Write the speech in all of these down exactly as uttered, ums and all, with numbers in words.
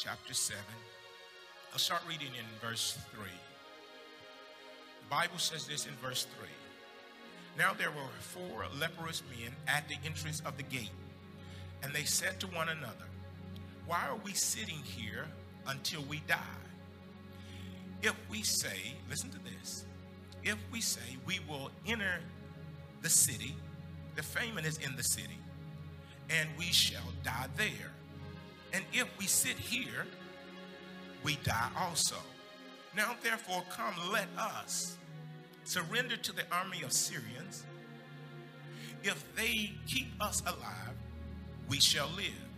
chapter seven. I'll start reading in verse three. The Bible says this in verse three. Now there were four leprous men at the entrance of the gate, and they said to one another, "Why are we sitting here until we die? If we say," listen to this, "if we say we will enter the city, the famine is in the city, and we shall die there. And if we sit here, we die also. Now therefore come, let us surrender to the army of Syrians. If they keep us alive, we shall live.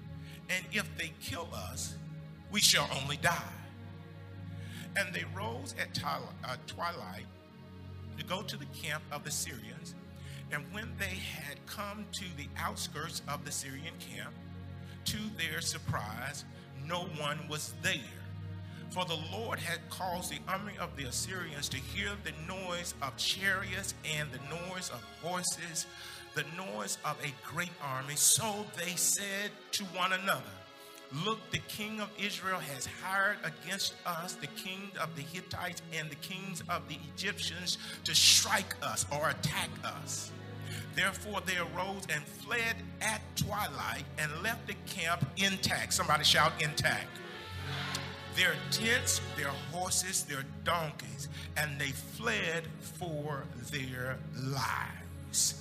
And if they kill us, we shall only die." And they rose at twilight to go to the camp of the Syrians. And when they had come to the outskirts of the Syrian camp, to their surprise, no one was there. For the Lord had caused the army of the Assyrians to hear the noise of chariots and the noise of horses, the noise of a great army. So they said to one another, "Look, the king of Israel has hired against us the king of the Hittites and the kings of the Egyptians to strike us or attack us." Therefore they arose and fled at twilight and left the camp intact. Somebody shout intact. Their tents, their horses, their donkeys, and they fled for their lives.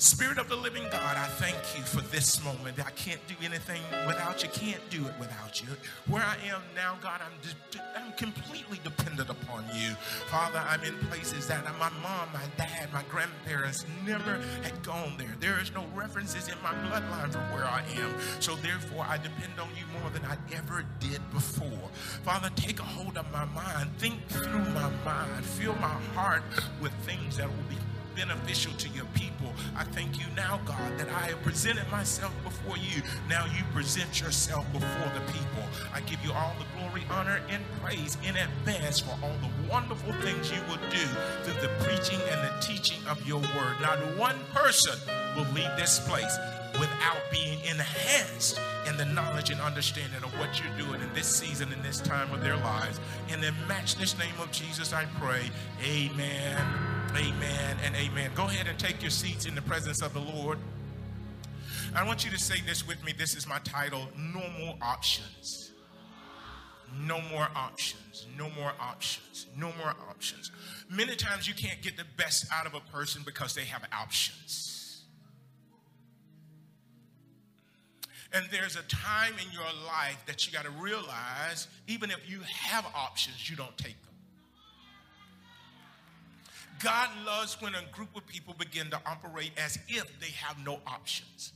Spirit of the living God, I thank you for this moment. I can't do anything without you. Can't do it without you. Where I am now, God, I'm, de- I'm completely dependent upon you. Father, I'm in places that my mom, my dad, my grandparents never had gone there. There is no references in my bloodline for where I am. So therefore, I depend on you more than I ever did before. Father, take a hold of my mind. Think through my mind. Fill my heart with things that will be beneficial to your people. I thank you now, God, that I have presented myself before you. Now you present yourself before the people. I give you all the glory, honor, and praise in advance for all the wonderful things you will do through the preaching and the teaching of your word. Not one person will leave this place without being enhanced in the knowledge and understanding of what you're doing in this season, in this time of their lives. In the matchless name of Jesus, I pray. Amen. Amen and amen. Go ahead and take your seats in the presence of the Lord. I want you to say this with me. This is my title: No More Options. No more options. No more options. No more options. Many times you can't get the best out of a person because they have options. And there's a time in your life that you got to realize, even if you have options, you don't take them. God loves when a group of people begin to operate as if they have no options.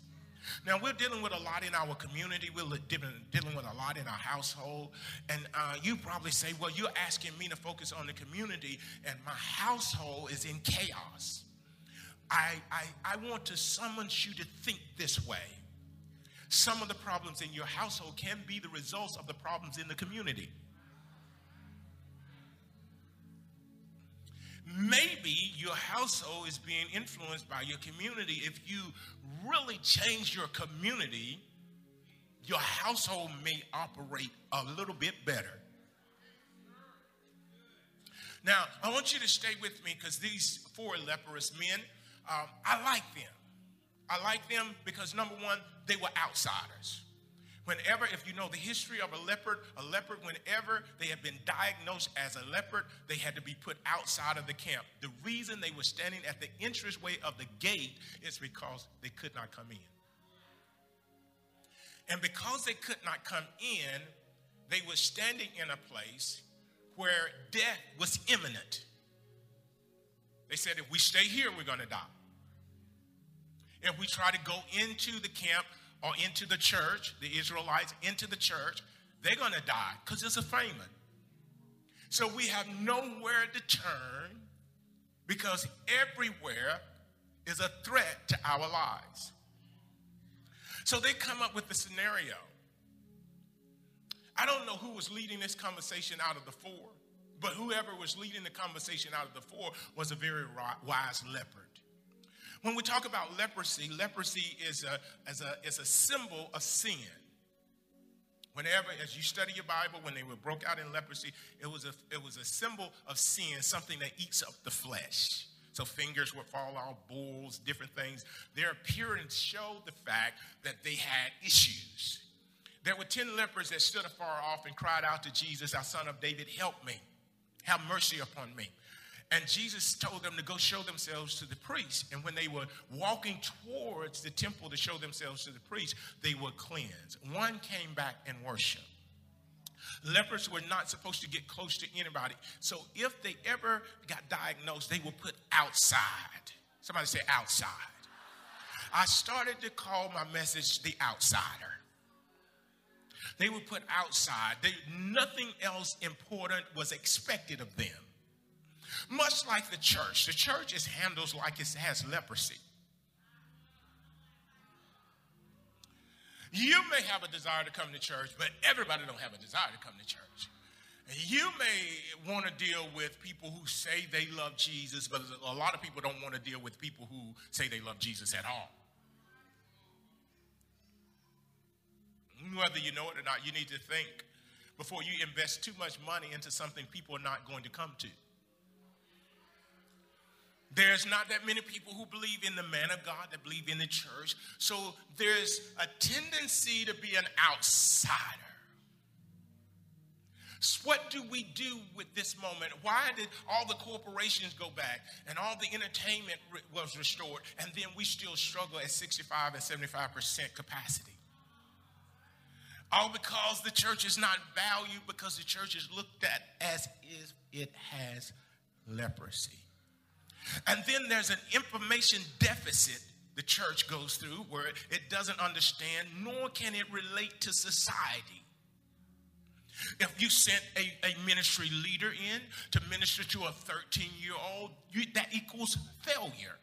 Now, we're dealing with a lot in our community. We're dealing with a lot in our household. And uh, you probably say, well, you're asking me to focus on the community, and my household is in chaos. I, I, I want to summon you to think this way. Some of the problems in your household can be the results of the problems in the community. Maybe your household is being influenced by your community. If you really change your community, your household may operate a little bit better. Now, I want you to stay with me because these four leprous men, um, I like them. I like them because, number one, they were outsiders. Whenever, if you know the history of a leopard, a leopard, whenever they had been diagnosed as a leopard, they had to be put outside of the camp. The reason they were standing at the entranceway of the gate is because they could not come in. And because they could not come in, they were standing in a place where death was imminent. They said, if we stay here, we're going to die. If we try to go into the camp, or into the church, the Israelites, into the church, they're going to die because it's a famine. So we have nowhere to turn because everywhere is a threat to our lives. So they come up with the scenario. I don't know who was leading this conversation out of the four, but whoever was leading the conversation out of the four was a very wise leopard. When we talk about leprosy, leprosy is a, is a, is a symbol of sin. Whenever, as you study your Bible, when they were broke out in leprosy, it was a, it was a symbol of sin, something that eats up the flesh. So fingers would fall out, bulls, different things. Their appearance showed the fact that they had issues. There were ten lepers that stood afar off and cried out to Jesus, "Our son of David, help me. Have mercy upon me." And Jesus told them to go show themselves to the priest. And when they were walking towards the temple to show themselves to the priest, they were cleansed. One came back and worshiped. Lepers were not supposed to get close to anybody. So if they ever got diagnosed, they were put outside. Somebody say outside. I started to call my message "The Outsider." They were put outside. They, nothing else important was expected of them. Much like the church. The church is handled like it has leprosy. You may have a desire to come to church, but everybody don't have a desire to come to church. You may want to deal with people who say they love Jesus, but a lot of people don't want to deal with people who say they love Jesus at all. Whether you know it or not, you need to think before you invest too much money into something people are not going to come to. There's not that many people who believe in the man of God, that believe in the church. So there's a tendency to be an outsider. So what do we do with this moment? Why did all the corporations go back and all the entertainment re- was restored, and then we still struggle at sixty-five and seventy-five percent capacity? All because the church is not valued, because the church is looked at as if it has leprosy. And then there's an information deficit the church goes through where it doesn't understand, nor can it relate to society. If you sent a, a ministry leader in to minister to a thirteen-year-old, you, that equals failure.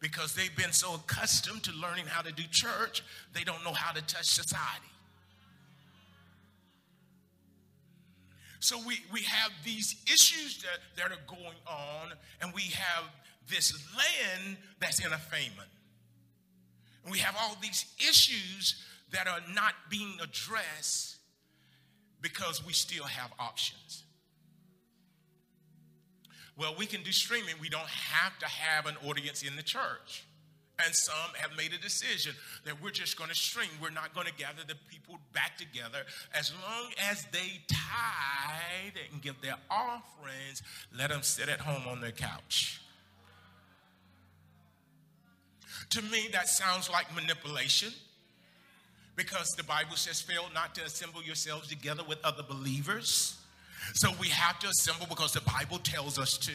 Because they've been so accustomed to learning how to do church, they don't know how to touch society. So we, we have these issues that, that are going on, and we have this land that's in a famine. And we have all these issues that are not being addressed because we still have options. Well, we can do streaming. We don't have to have an audience in the church. And some have made a decision that we're just going to stream. We're not going to gather the people back together. As long as they tithe and give their offerings, let them sit at home on their couch. To me, that sounds like manipulation, because the Bible says, "Fail not to assemble yourselves together with other believers." So we have to assemble because the Bible tells us to.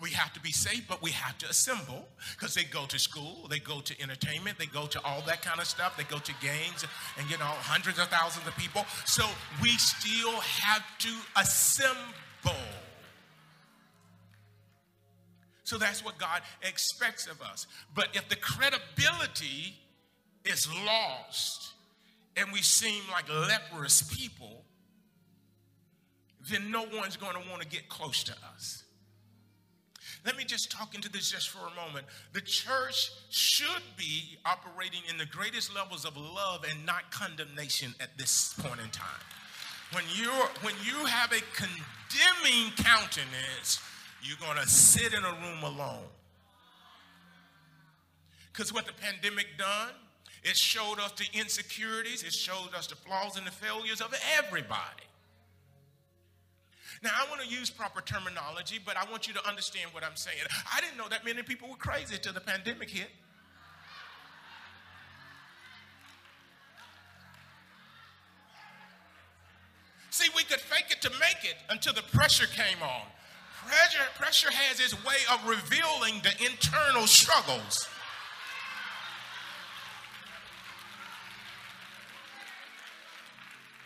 We have to be safe, but we have to assemble because they go to school, they go to entertainment, they go to all that kind of stuff, they go to games and, you know, hundreds of thousands of people. So we still have to assemble. So that's what God expects of us. But if the credibility is lost and we seem like leprous people, then no one's going to want to get close to us. Let me just talk into this just for a moment. The church should be operating in the greatest levels of love and not condemnation at this point in time. When you're, when you have a condemning countenance, you're going to sit in a room alone. Because what the pandemic done, it showed us the insecurities, it showed us the flaws and the failures of everybody. Now, I want to use proper terminology, but I want you to understand what I'm saying. I didn't know that many people were crazy till the pandemic hit. See, we could fake it to make it until the pressure came on. Pressure, pressure has its way of revealing the internal struggles.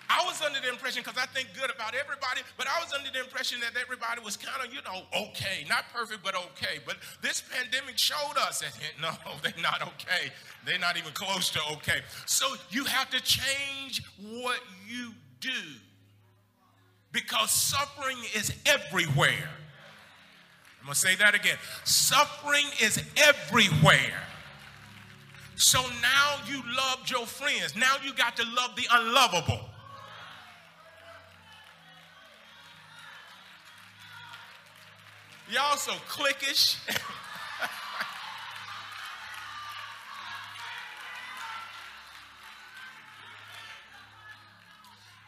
I was under the impression, because I think good about everybody, but I was under the impression that everybody was kind of, you know, okay. Not perfect, but okay. But this pandemic showed us that, no, they're not okay. They're not even close to okay. So you have to change what you do, because suffering is everywhere. I'm going to say that again. Suffering is everywhere. So now you loved your friends. Now you got to love the unlovable. Y'all so cliquish.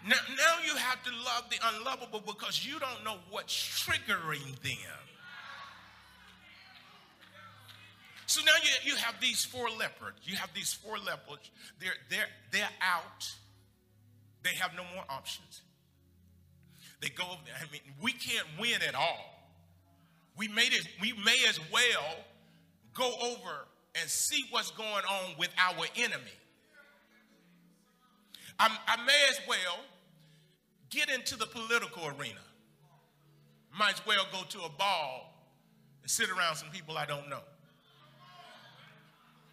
Now, now you have to love the unlovable because you don't know what's triggering them. So now you, you have these four leopards. You have these four leopards. They're, they're, they're out. They have no more options. They go, I mean, we can't win at all. We, made it, we may as well go over and see what's going on with our enemy. I, I may as well get into the political arena. Might as well go to a ball and sit around some people I don't know.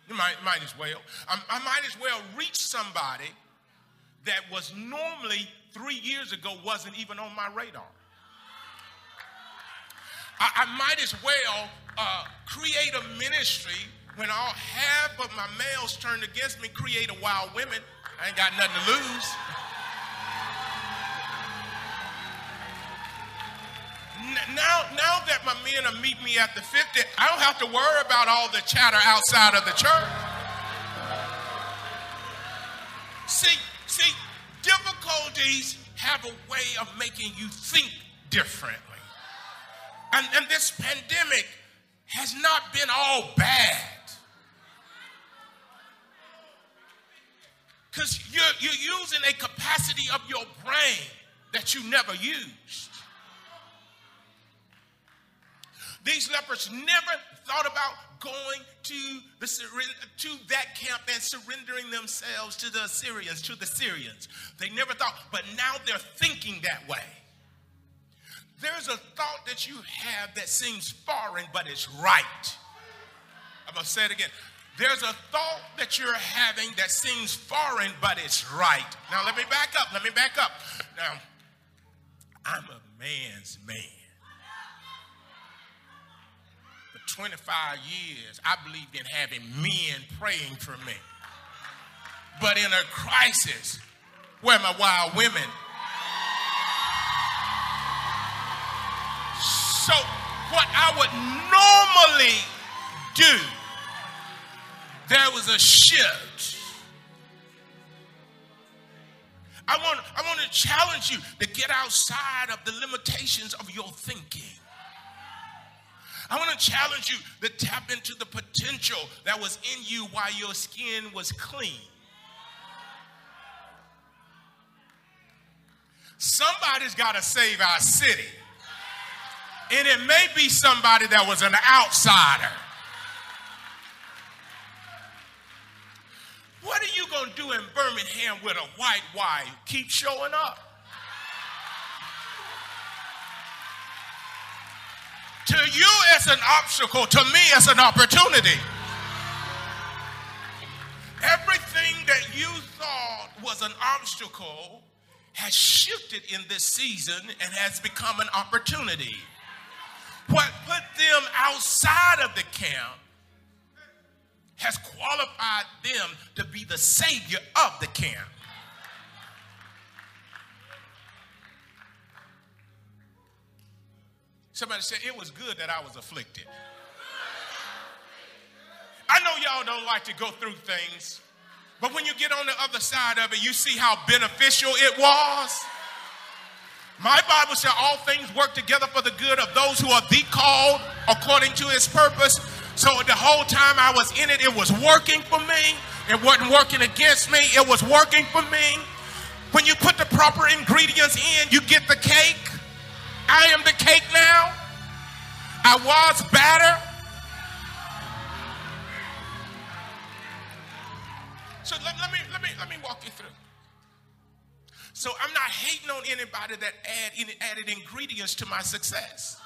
You might, might as well. I, I might as well reach somebody that was normally three years ago wasn't even on my radar. I, I might as well uh, create a ministry when all half of my males turned against me, create a wild women. I ain't got nothing to lose. Now, now that my men are meeting me at the fifty, I don't have to worry about all the chatter outside of the church. See, see, difficulties have a way of making you think differently. And, and this pandemic has not been all bad. Because you're, you're using a capacity of your brain that you never used. These lepers never thought about going to, the, to that camp and surrendering themselves to the Assyrians, to the Syrians. They never thought, but now they're thinking that way. There's a thought that you have that seems foreign, but it's right. I'm going to say it again. There's a thought that you're having that seems foreign, but it's right. Now, let me back up. Let me back up. Now, I'm a man's man. For twenty-five years, I believed in having men praying for me. But in a crisis, where are my wild women? So what I would normally do, there was a shift. I want, I want to challenge you to get outside of the limitations of your thinking. I want to challenge you to tap into the potential that was in you while your skin was clean. Somebody's got to save our city. And it may be somebody that was an outsider. What are you going to do in Birmingham with a white wife? Keep showing up. To you, it's an obstacle. To me, it's an opportunity. Everything that you thought was an obstacle has shifted in this season and has become an opportunity. What put them outside of the camp has qualified them to be the savior of the camp. Somebody said, it was good that I was afflicted. I know y'all don't like to go through things, but when you get on the other side of it, you see how beneficial it was. My Bible said all things work together for the good of those who are the called according to his purpose. So the whole time I was in it, it was working for me. It wasn't working against me. It was working for me. When you put the proper ingredients in, you get the cake. I am the cake now. I was batter. So let, let me let me let me walk you through. So I'm not hating on anybody that add any added ingredients to my success.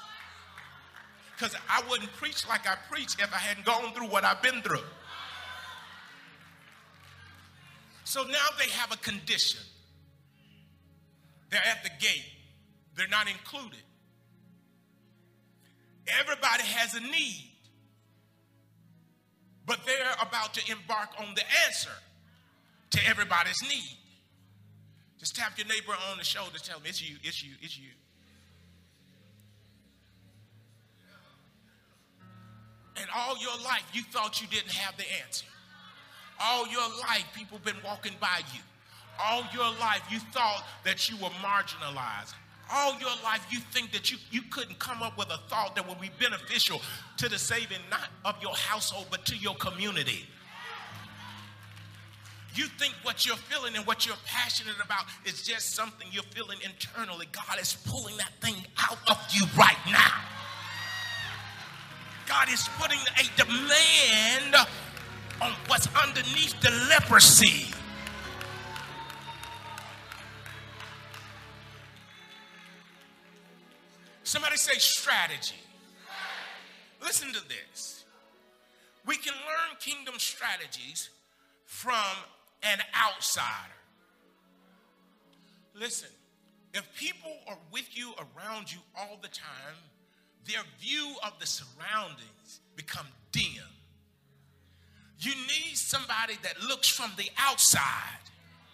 Because I wouldn't preach like I preach if I hadn't gone through what I've been through. So now they have a condition. They're at the gate. They're not included. Everybody has a need. But they're about to embark on the answer to everybody's need. Just tap your neighbor on the shoulder, tell them, it's you, it's you, it's you. And all your life, you thought you didn't have the answer. All your life, people been walking by you. All your life, you thought that you were marginalized. All your life, you think that you, you couldn't come up with a thought that would be beneficial to the saving, not of your household, but to your community. You think what you're feeling and what you're passionate about is just something you're feeling internally. God is pulling that thing out of you right now. God is putting a demand on what's underneath the leprosy. Somebody say strategy. strategy. Listen to this. We can learn kingdom strategies from an outsider. Listen, if people are with you, around you all the time, their view of the surroundings become dim. You need somebody that looks from the outside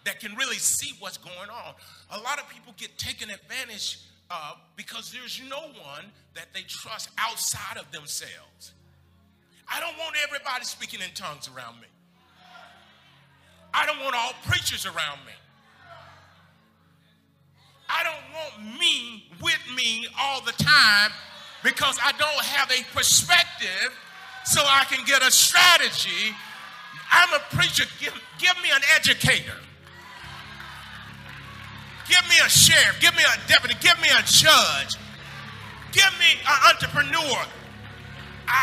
that can really see what's going on. A lot of people get taken advantage of because there's no one that they trust outside of themselves. I don't want everybody speaking in tongues around me. I don't want all preachers around me. I don't want me with me all the time because I don't have a perspective so I can get a strategy. I'm a preacher. Give, give me an educator. Give me a sheriff. Give me a deputy. Give me a judge. Give me an entrepreneur. I, I,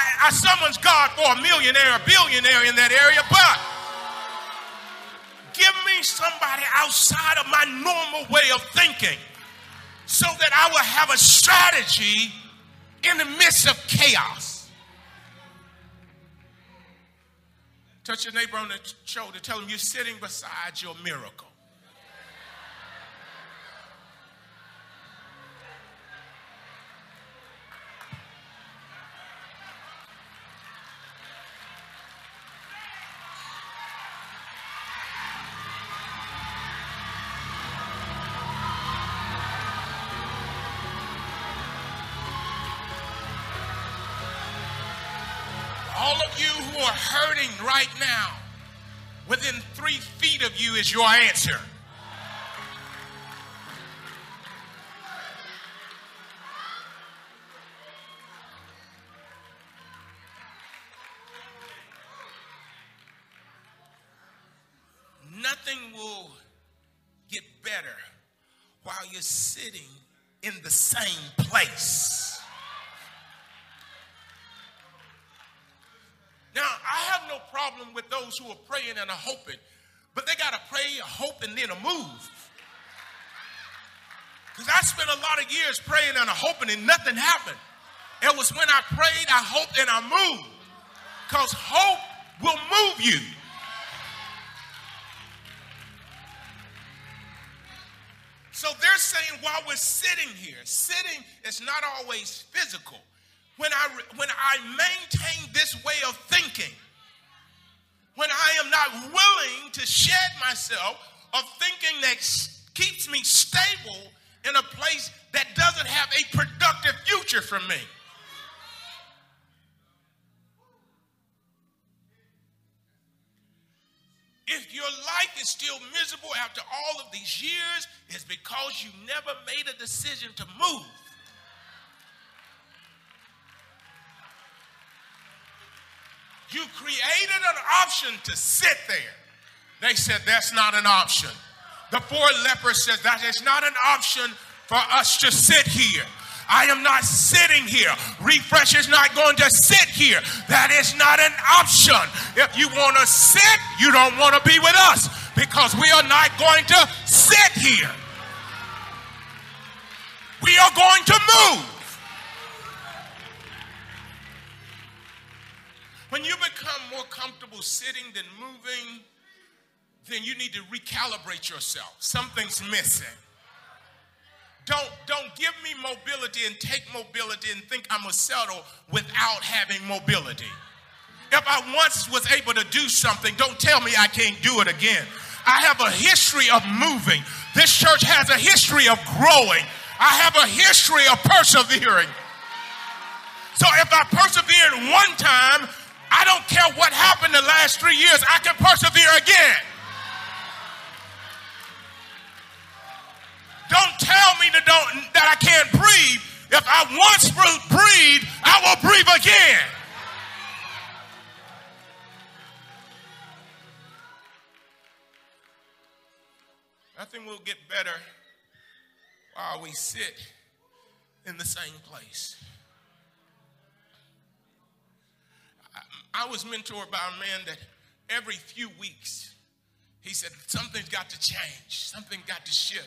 I, I summons God for a millionaire, a billionaire in that area, but give me somebody outside of my normal way of thinking so that I will have a strategy in the midst of chaos. Touch your neighbor on the shoulder. Tell them you're sitting beside your miracle. Hurting right now, within three feet of you is your answer. Nothing will get better while you're sitting in the same place. Problem with those who are praying and are hoping, but they gotta pray, a hope, and then a move. Because I spent a lot of years praying and a hoping and nothing happened. It was when I prayed, I hoped, and I moved. Because hope will move you. So they're saying while we're sitting here, sitting is not always physical. When I when I maintain this way of thinking, when I am not willing to shed myself of thinking that keeps me stable in a place that doesn't have a productive future for me. If your life is still miserable after all of these years, it's because you never made a decision to move. You created an option to sit there. They said, that's not an option. The four lepers said, that is not an option for us to sit here. I am not sitting here. Refresh is not going to sit here. That is not an option. If you want to sit, you don't want to be with us because we are not going to sit here. We are going to move. When you become more comfortable sitting than moving, then you need to recalibrate yourself. Something's missing. Don't, don't give me mobility and take mobility and think I'm going to settle without having mobility. If I once was able to do something, don't tell me I can't do it again. I have a history of moving. This church has a history of growing. I have a history of persevering. So if I persevered one time, I don't care what happened the last three years, I can persevere again. Don't tell me that, don't, that I can't breathe. If I once breathe, I will breathe again. Nothing will get better while we sit in the same place. I, I was mentored by a man that every few weeks, he said, something's got to change. Something's got to shift.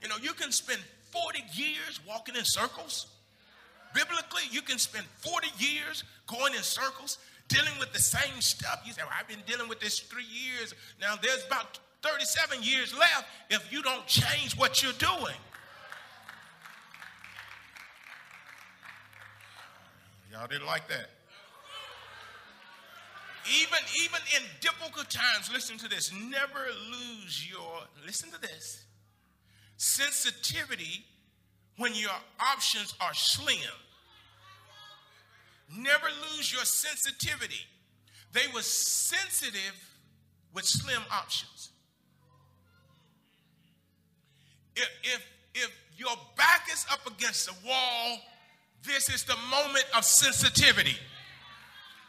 You know, you can spend forty years walking in circles. Biblically, you can spend forty years going in circles, dealing with the same stuff. You say, well, I've been dealing with this three years. Now, there's about thirty-seven years left if you don't change what you're doing. Y'all didn't like that. Even, even in difficult times, listen to this. Never lose your, listen to this, sensitivity when your options are slim. Never lose your sensitivity. They were sensitive with slim options. If, if, if your back is up against the wall, this is the moment of sensitivity.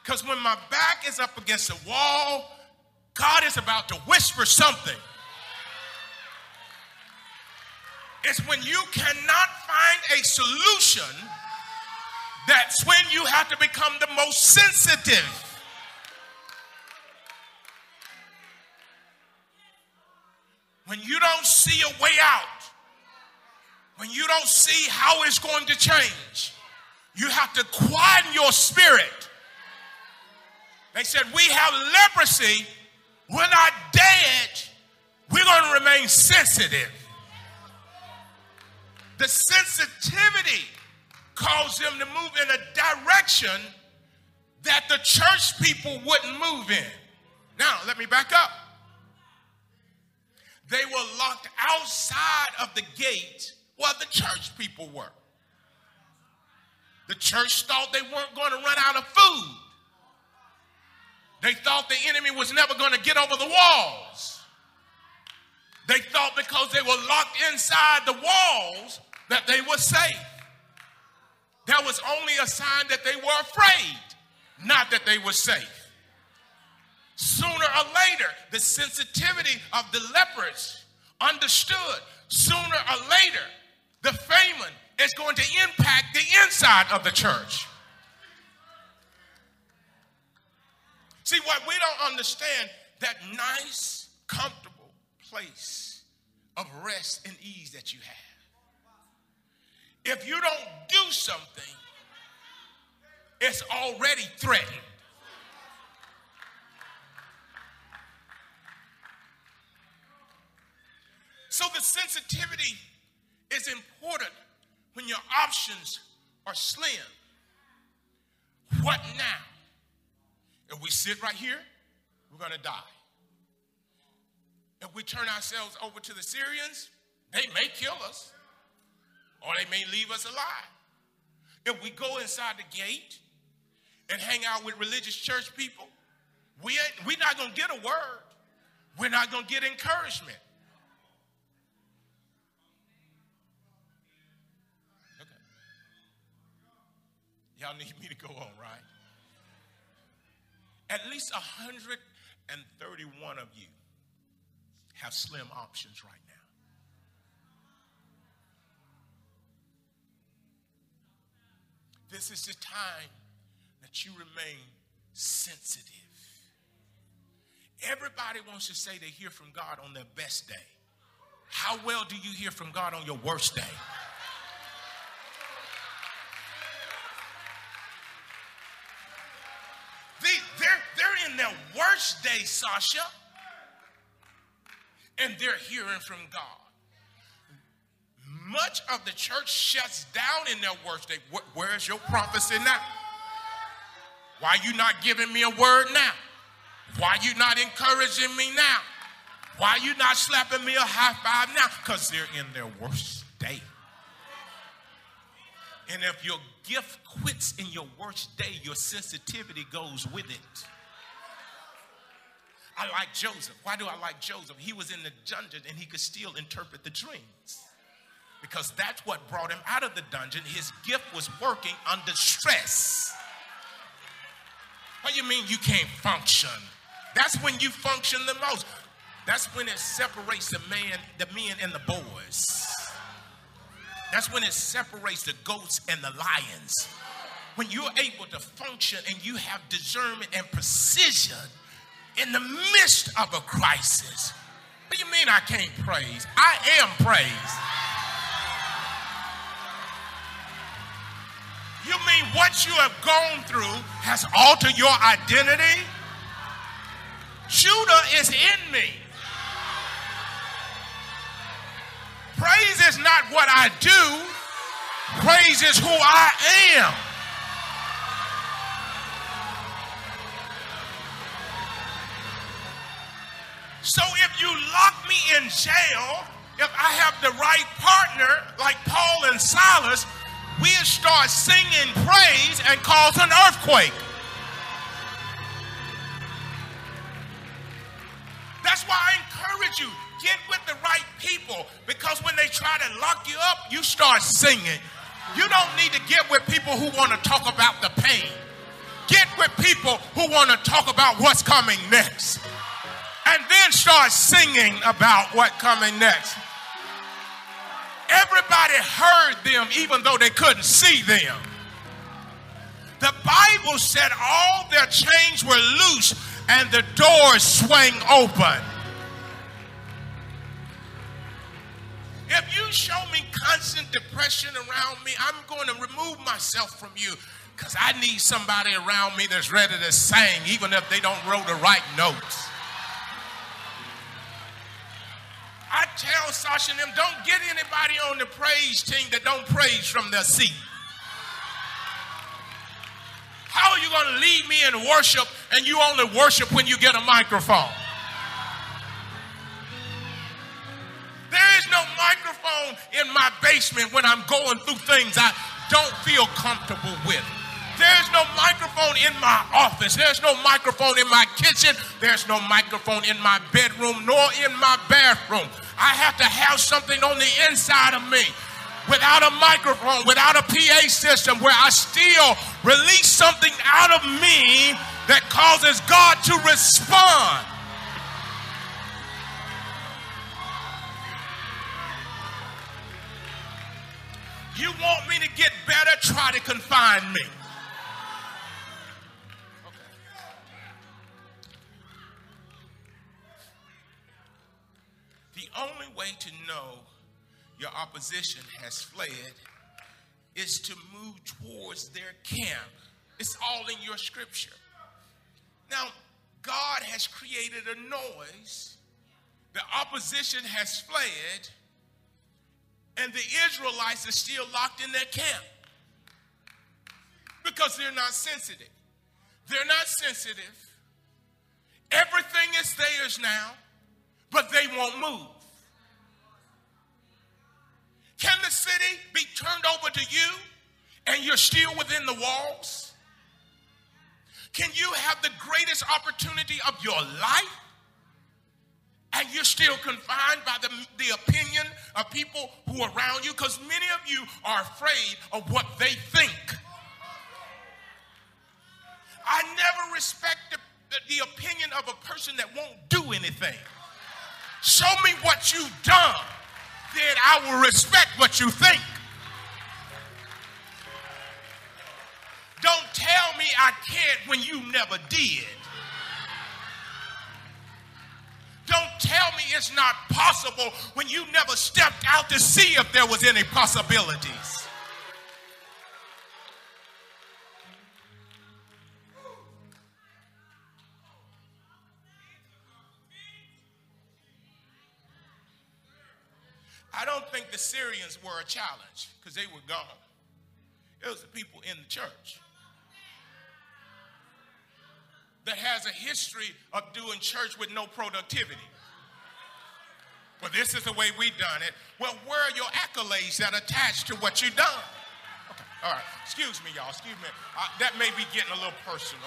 Because when my back is up against the wall, God is about to whisper something. It's when you cannot find a solution, that's when you have to become the most sensitive. When you don't see a way out, when you don't see how it's going to change, you have to quieten your spirit. They said, we have leprosy. We're not dead. We're going to remain sensitive. The sensitivity caused them to move in a direction that the church people wouldn't move in. Now, let me back up. They were locked outside of the gate where the church people were. The church thought they weren't going to run out of food. They thought the enemy was never going to get over the walls. They thought because they were locked inside the walls that they were safe. That was only a sign that they were afraid, not that they were safe. Sooner or later, the sensitivity of the lepers understood. Sooner or later, the famine is going to impact the inside of the church. See, what we don't understand, that nice, comfortable place of rest and ease that you have. If you don't do something, it's already threatened. So the sensitivity is important when your options are slim. What now? If we sit right here, we're going to die. If we turn ourselves over to the Syrians, they may kill us, or they may leave us alive. If we go inside the gate and hang out with religious church people, we ain't, we're not going to get a word. We're not going to get encouragement. Okay. Y'all need me to go on, right? At least one hundred thirty-one of you have slim options right now. This is the time that you remain sensitive. Everybody wants to say they hear from God on their best day. How well do you hear from God on your worst day? In their worst day, Sasha, and they're hearing from God. Much of the church shuts down in their worst day. Where's your prophecy now? Why you not giving me a word now? Why you not encouraging me now? Why you not slapping me a high five now? Because they're in their worst day. And if your gift quits in your worst day, your sensitivity goes with it. I like Joseph. Why do I like Joseph? He was in the dungeon and he could still interpret the dreams, because that's what brought him out of the dungeon. His gift was working under stress. What do you mean you can't function? That's when you function the most. That's when it separates the man, the men and the boys. That's when it separates the goats and the lions. When you're able to function and you have discernment and precision in the midst of a crisis. What do you mean I can't praise? I am praise. You mean what you have gone through has altered your identity? Judah is in me. Praise is not what I do. Praise is who I am. So if you lock me in jail, if I have the right partner like Paul and Silas, we'll start singing praise and cause an earthquake. That's why I encourage you, get with the right people, because when they try to lock you up, you start singing. You don't need to get with people who want to talk about the pain. Get with people who want to talk about what's coming next, and then start singing about what's coming next. Everybody heard them even though they couldn't see them. The Bible said all their chains were loose and the doors swung open. If you show me constant depression around me, I'm going to remove myself from you, because I need somebody around me that's ready to sing even if they don't roll the right notes. I tell Sasha and them, don't get anybody on the praise team that don't praise from their seat. How are you going to lead me in worship and you only worship when you get a microphone? There is no microphone in my basement when I'm going through things I don't feel comfortable with. There's no microphone in my office. There's no microphone in my kitchen. There's no microphone in my bedroom, nor in my bathroom. I have to have something on the inside of me, without a microphone, without a P A system, where I still release something out of me that causes God to respond. You want me to get better? Try to confine me. The only way to know your opposition has fled is to move towards their camp. It's all in your scripture. Now, God has created a noise. The opposition has fled, and the Israelites are still locked in their camp because they're not sensitive. They're not sensitive. Everything is theirs now, but they won't move. Can the city be turned over to you and you're still within the walls? Can you have the greatest opportunity of your life and you're still confined by the, the opinion of people who are around you? Because many of you are afraid of what they think. I never respect the, the, the opinion of a person that won't do anything. Show me what you've done, then I will respect what you think. Don't tell me I can't when you never did. Don't tell me it's not possible when you never stepped out to see if there was any possibilities. I don't think the Syrians were a challenge because they were gone. It was the people in the church that has a history of doing church with no productivity. Well, this is the way we done it. Well, where are your accolades that are attached to what you've done? Okay. All right. Excuse me, y'all. Excuse me. Uh, that may be getting a little personal.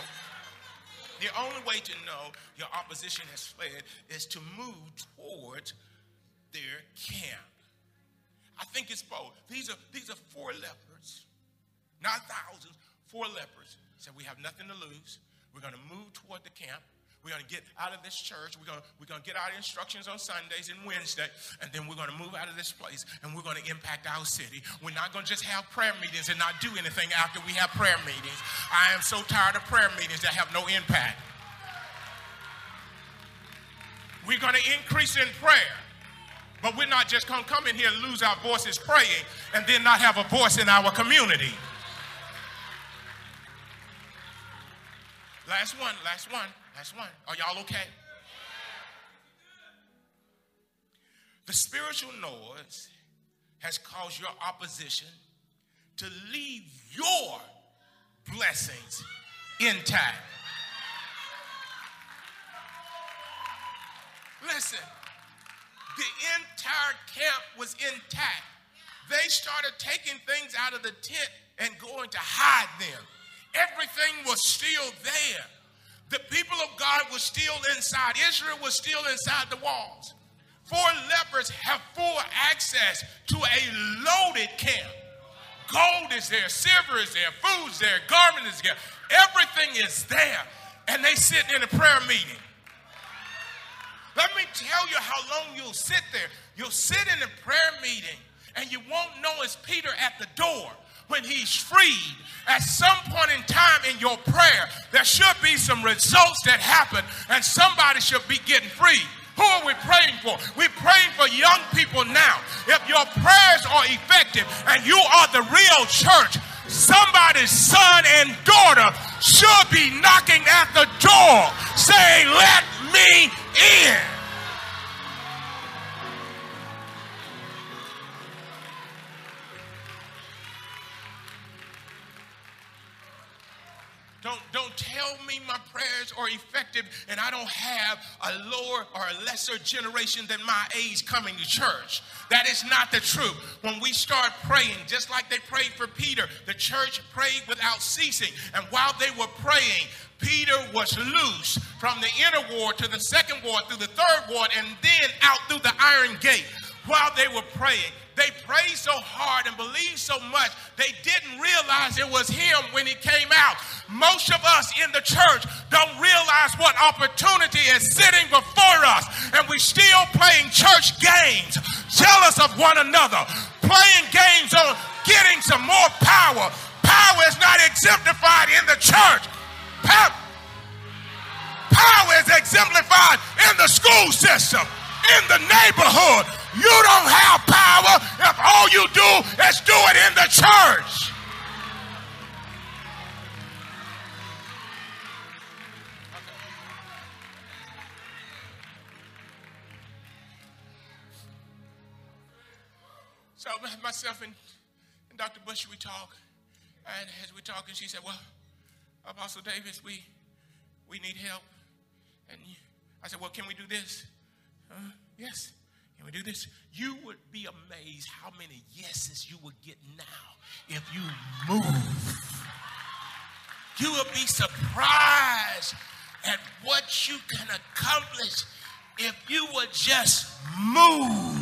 The only way to know your opposition has fled is to move towards their camp. I think it's both. These are, these are four leopards, not thousands, four leopards. Said, we have nothing to lose. We're going to move toward the camp. We're going to get out of this church. We're going we're going to get our instructions on Sundays and Wednesday, and then we're going to move out of this place, and we're going to impact our city. We're not going to just have prayer meetings and not do anything after we have prayer meetings. I am so tired of prayer meetings that have no impact. We're going to increase in prayer, but we're not just going to come in here and lose our voices praying and then not have a voice in our community. Last one, last one. That's one. Are y'all okay? Yeah. The spiritual noise has caused your opposition to leave your blessings intact. Listen, the entire camp was intact. They started taking things out of the tent and going to hide them. Everything was still there. The people of God were still inside. Israel was still inside the walls. Four lepers have full access to a loaded camp. Gold is there, silver is there, food is there, garment is there. Everything is there. And they sit in a prayer meeting. Let me tell you how long you'll sit there. You'll sit in a prayer meeting and you won't know it's Peter at the door. When he's freed, at some point in time in your prayer, there should be some results that happen, and somebody should be getting free. Who are we praying for? We're praying for young people now. If your prayers are effective and you are the real church, somebody's son and daughter should be knocking at the door saying, "Let me in." Don't, don't tell me my prayers are effective and I don't have a lower or a lesser generation than my age coming to church. That is not the truth. When we start praying, just like they prayed for Peter, the church prayed without ceasing. And while they were praying, Peter was loose from the inner ward to the second ward, through the third ward, and then out through the iron gate. While they were praying, they prayed so hard and believed so much, they didn't realize it was him when he came out. Most of us in the church don't realize what opportunity is sitting before us, and we're still playing church games, jealous of one another, playing games on getting some more power. Power is not exemplified in the church. Power, power is exemplified in the school system, in the neighborhood. You don't have power if all you do is do it in the church. Okay. So myself and, and Doctor Bush, we talk, and as we're talking, she said, "Well, Apostle Davis, we we need help." And I said, "Well, can we do this?" Uh, yes. Can we do this? You would be amazed how many yeses you would get now if you move. You would be surprised at what you can accomplish if you would just move.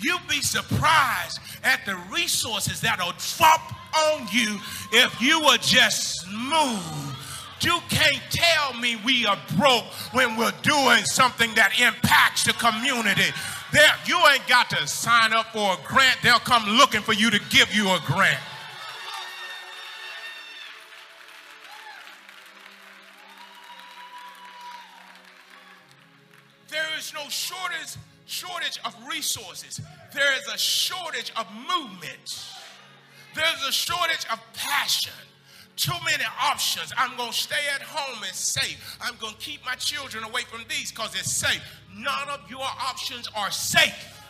You'd be surprised at the resources that'll drop on you if you would just move. You can't tell me we are broke when we're doing something that impacts the community. There, you ain't got to sign up for a grant. They'll come looking for you to give you a grant. There is no shortage, shortage of resources. There is a shortage of movement. There's a shortage of passion. Too many options. I'm going to stay at home and safe. I'm going to keep my children away from these because it's safe. None of your options are safe.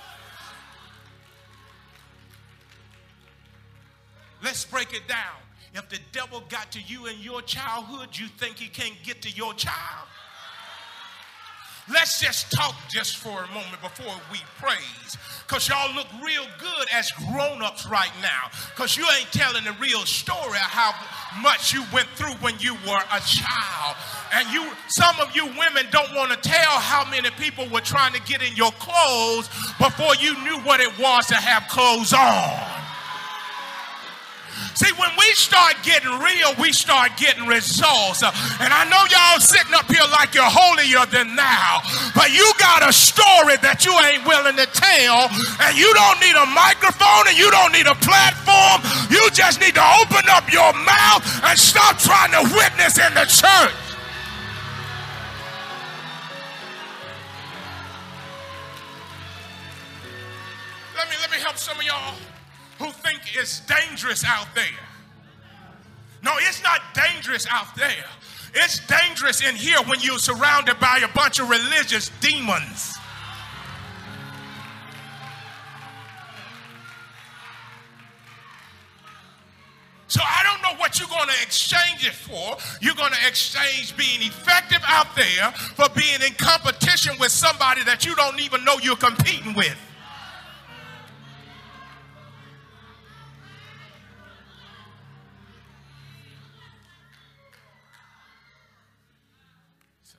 Let's break it down. If the devil got to you in your childhood, you think he can't get to your child? Let's just talk just for a moment before we praise, because y'all look real good as grown-ups right now, because you ain't telling the real story of how much you went through when you were a child. And you, some of you women don't want to tell how many people were trying to get in your clothes before you knew what it was to have clothes on. See, when we start getting real, we start getting results. And I know y'all sitting up here like you're holier than thou, but you got a story that you ain't willing to tell, and you don't need a microphone and you don't need a platform. You just need to open up your mouth and stop trying to witness in the church. Let me, let me help some of y'all who think it's dangerous out there. No, it's not dangerous out there. It's dangerous in here when you're surrounded by a bunch of religious demons. So I don't know what you're going to exchange it for. You're going to exchange being effective out there for being in competition with somebody that you don't even know you're competing with.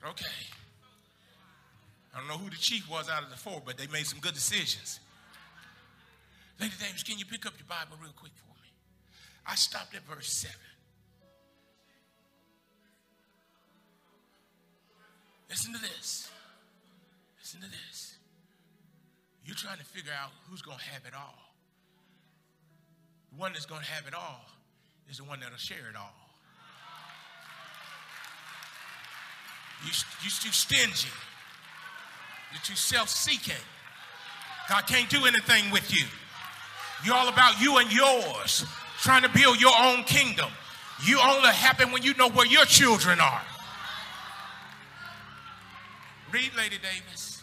Okay. I don't know who the chief was out of the four, but they made some good decisions. Lady Davis, can you pick up your Bible real quick for me? I stopped at verse seven. Listen to this. Listen to this. You're trying to figure out who's going to have it all. The one that's going to have it all is the one that'll share it all. You, you're too stingy. You're too self-seeking. God can't do anything with you. You're all about you and yours, trying to build your own kingdom. You only happen when you know where your children are. Read, Lady Davis.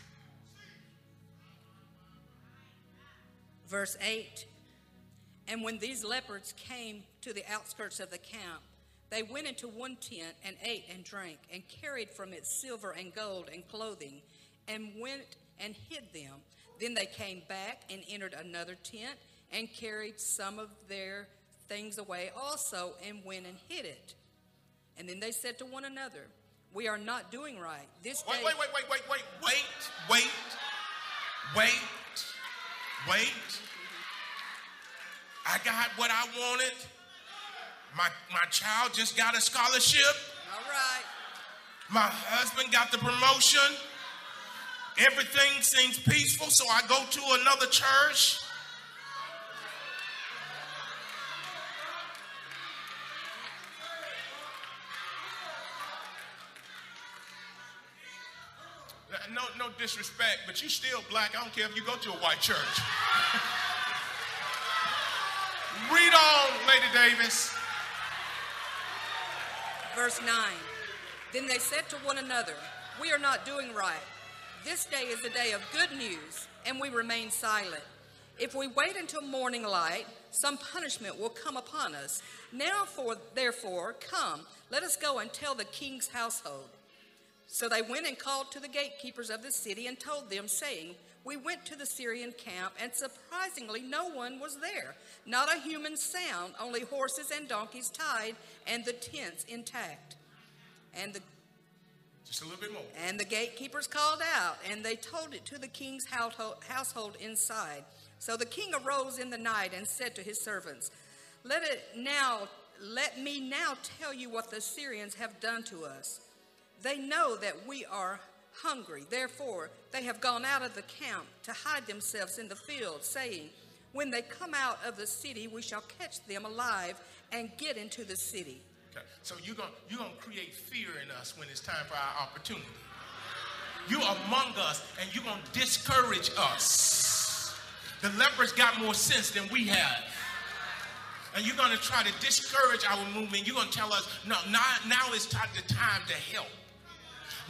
Verse eight. And when these lepers came to the outskirts of the camp, they went into one tent and ate and drank and carried from it silver and gold and clothing and went and hid them. Then they came back and entered another tent and carried some of their things away also and went and hid it. And then they said to one another, we are not doing right. This day. Wait, wait, wait, wait, wait, wait, wait, wait, wait, wait. I got what I wanted. My, my child just got a scholarship. All right. My husband got the promotion. Everything seems peaceful, so I go to another church. No, no disrespect, but you still black. I don't care if you go to a white church. Read on, Lady Davis. Verse nine, then they said to one another, we are not doing right. This day is a day of good news, and we remain silent. If we wait until morning light, some punishment will come upon us. Now, for, therefore, come, let us go and tell the king's household. So they went and called to the gatekeepers of the city and told them, saying, we went to the Syrian camp, and surprisingly no one was there. Not a human sound, only horses and donkeys tied, and the tents intact. And the just a little bit more. And the gatekeepers called out, and they told it to the king's household inside. So the king arose in the night and said to his servants, "Let it now, let me now tell you what the Syrians have done to us. They know that we are hungry. Therefore, they have gone out of the camp to hide themselves in the field, saying, when they come out of the city, we shall catch them alive and get into the city." Okay. So you're going you're going to create fear in us when it's time for our opportunity. You're among us, and you're going to discourage us. The lepers got more sense than we have. And you're going to try to discourage our movement. You're going to tell us, no, now, now is time, the time to help.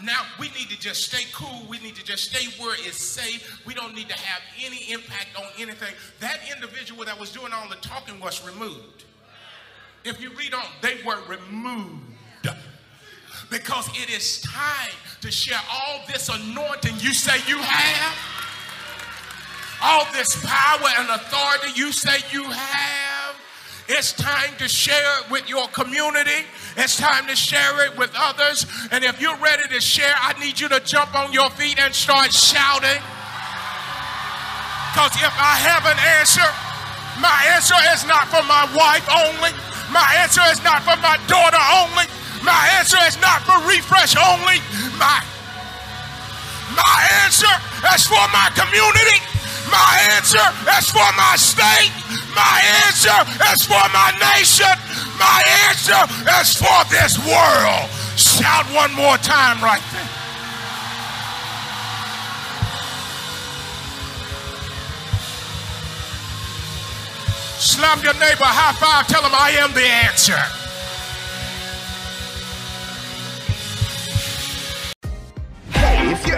Now we need to just stay cool. We need to just stay where it's safe. We don't need to have any impact on anything. That individual that was doing all the talking was removed. If you read on, they were removed. because it is time to share all this anointing you say you have, all this power and authority you say you have. It's time to share it with your community. It's time to share it with others. And if you're ready to share, I need you to jump on your feet and start shouting. Because if I have an answer, my answer is not for my wife only. My answer is not for my daughter only. My answer is not for Refresh only. My, my answer is for my community. My answer is for my state. My answer is for my nation. My answer is for this world. Shout one more time right there. Slam your neighbor, high five, tell them I am the answer. If you're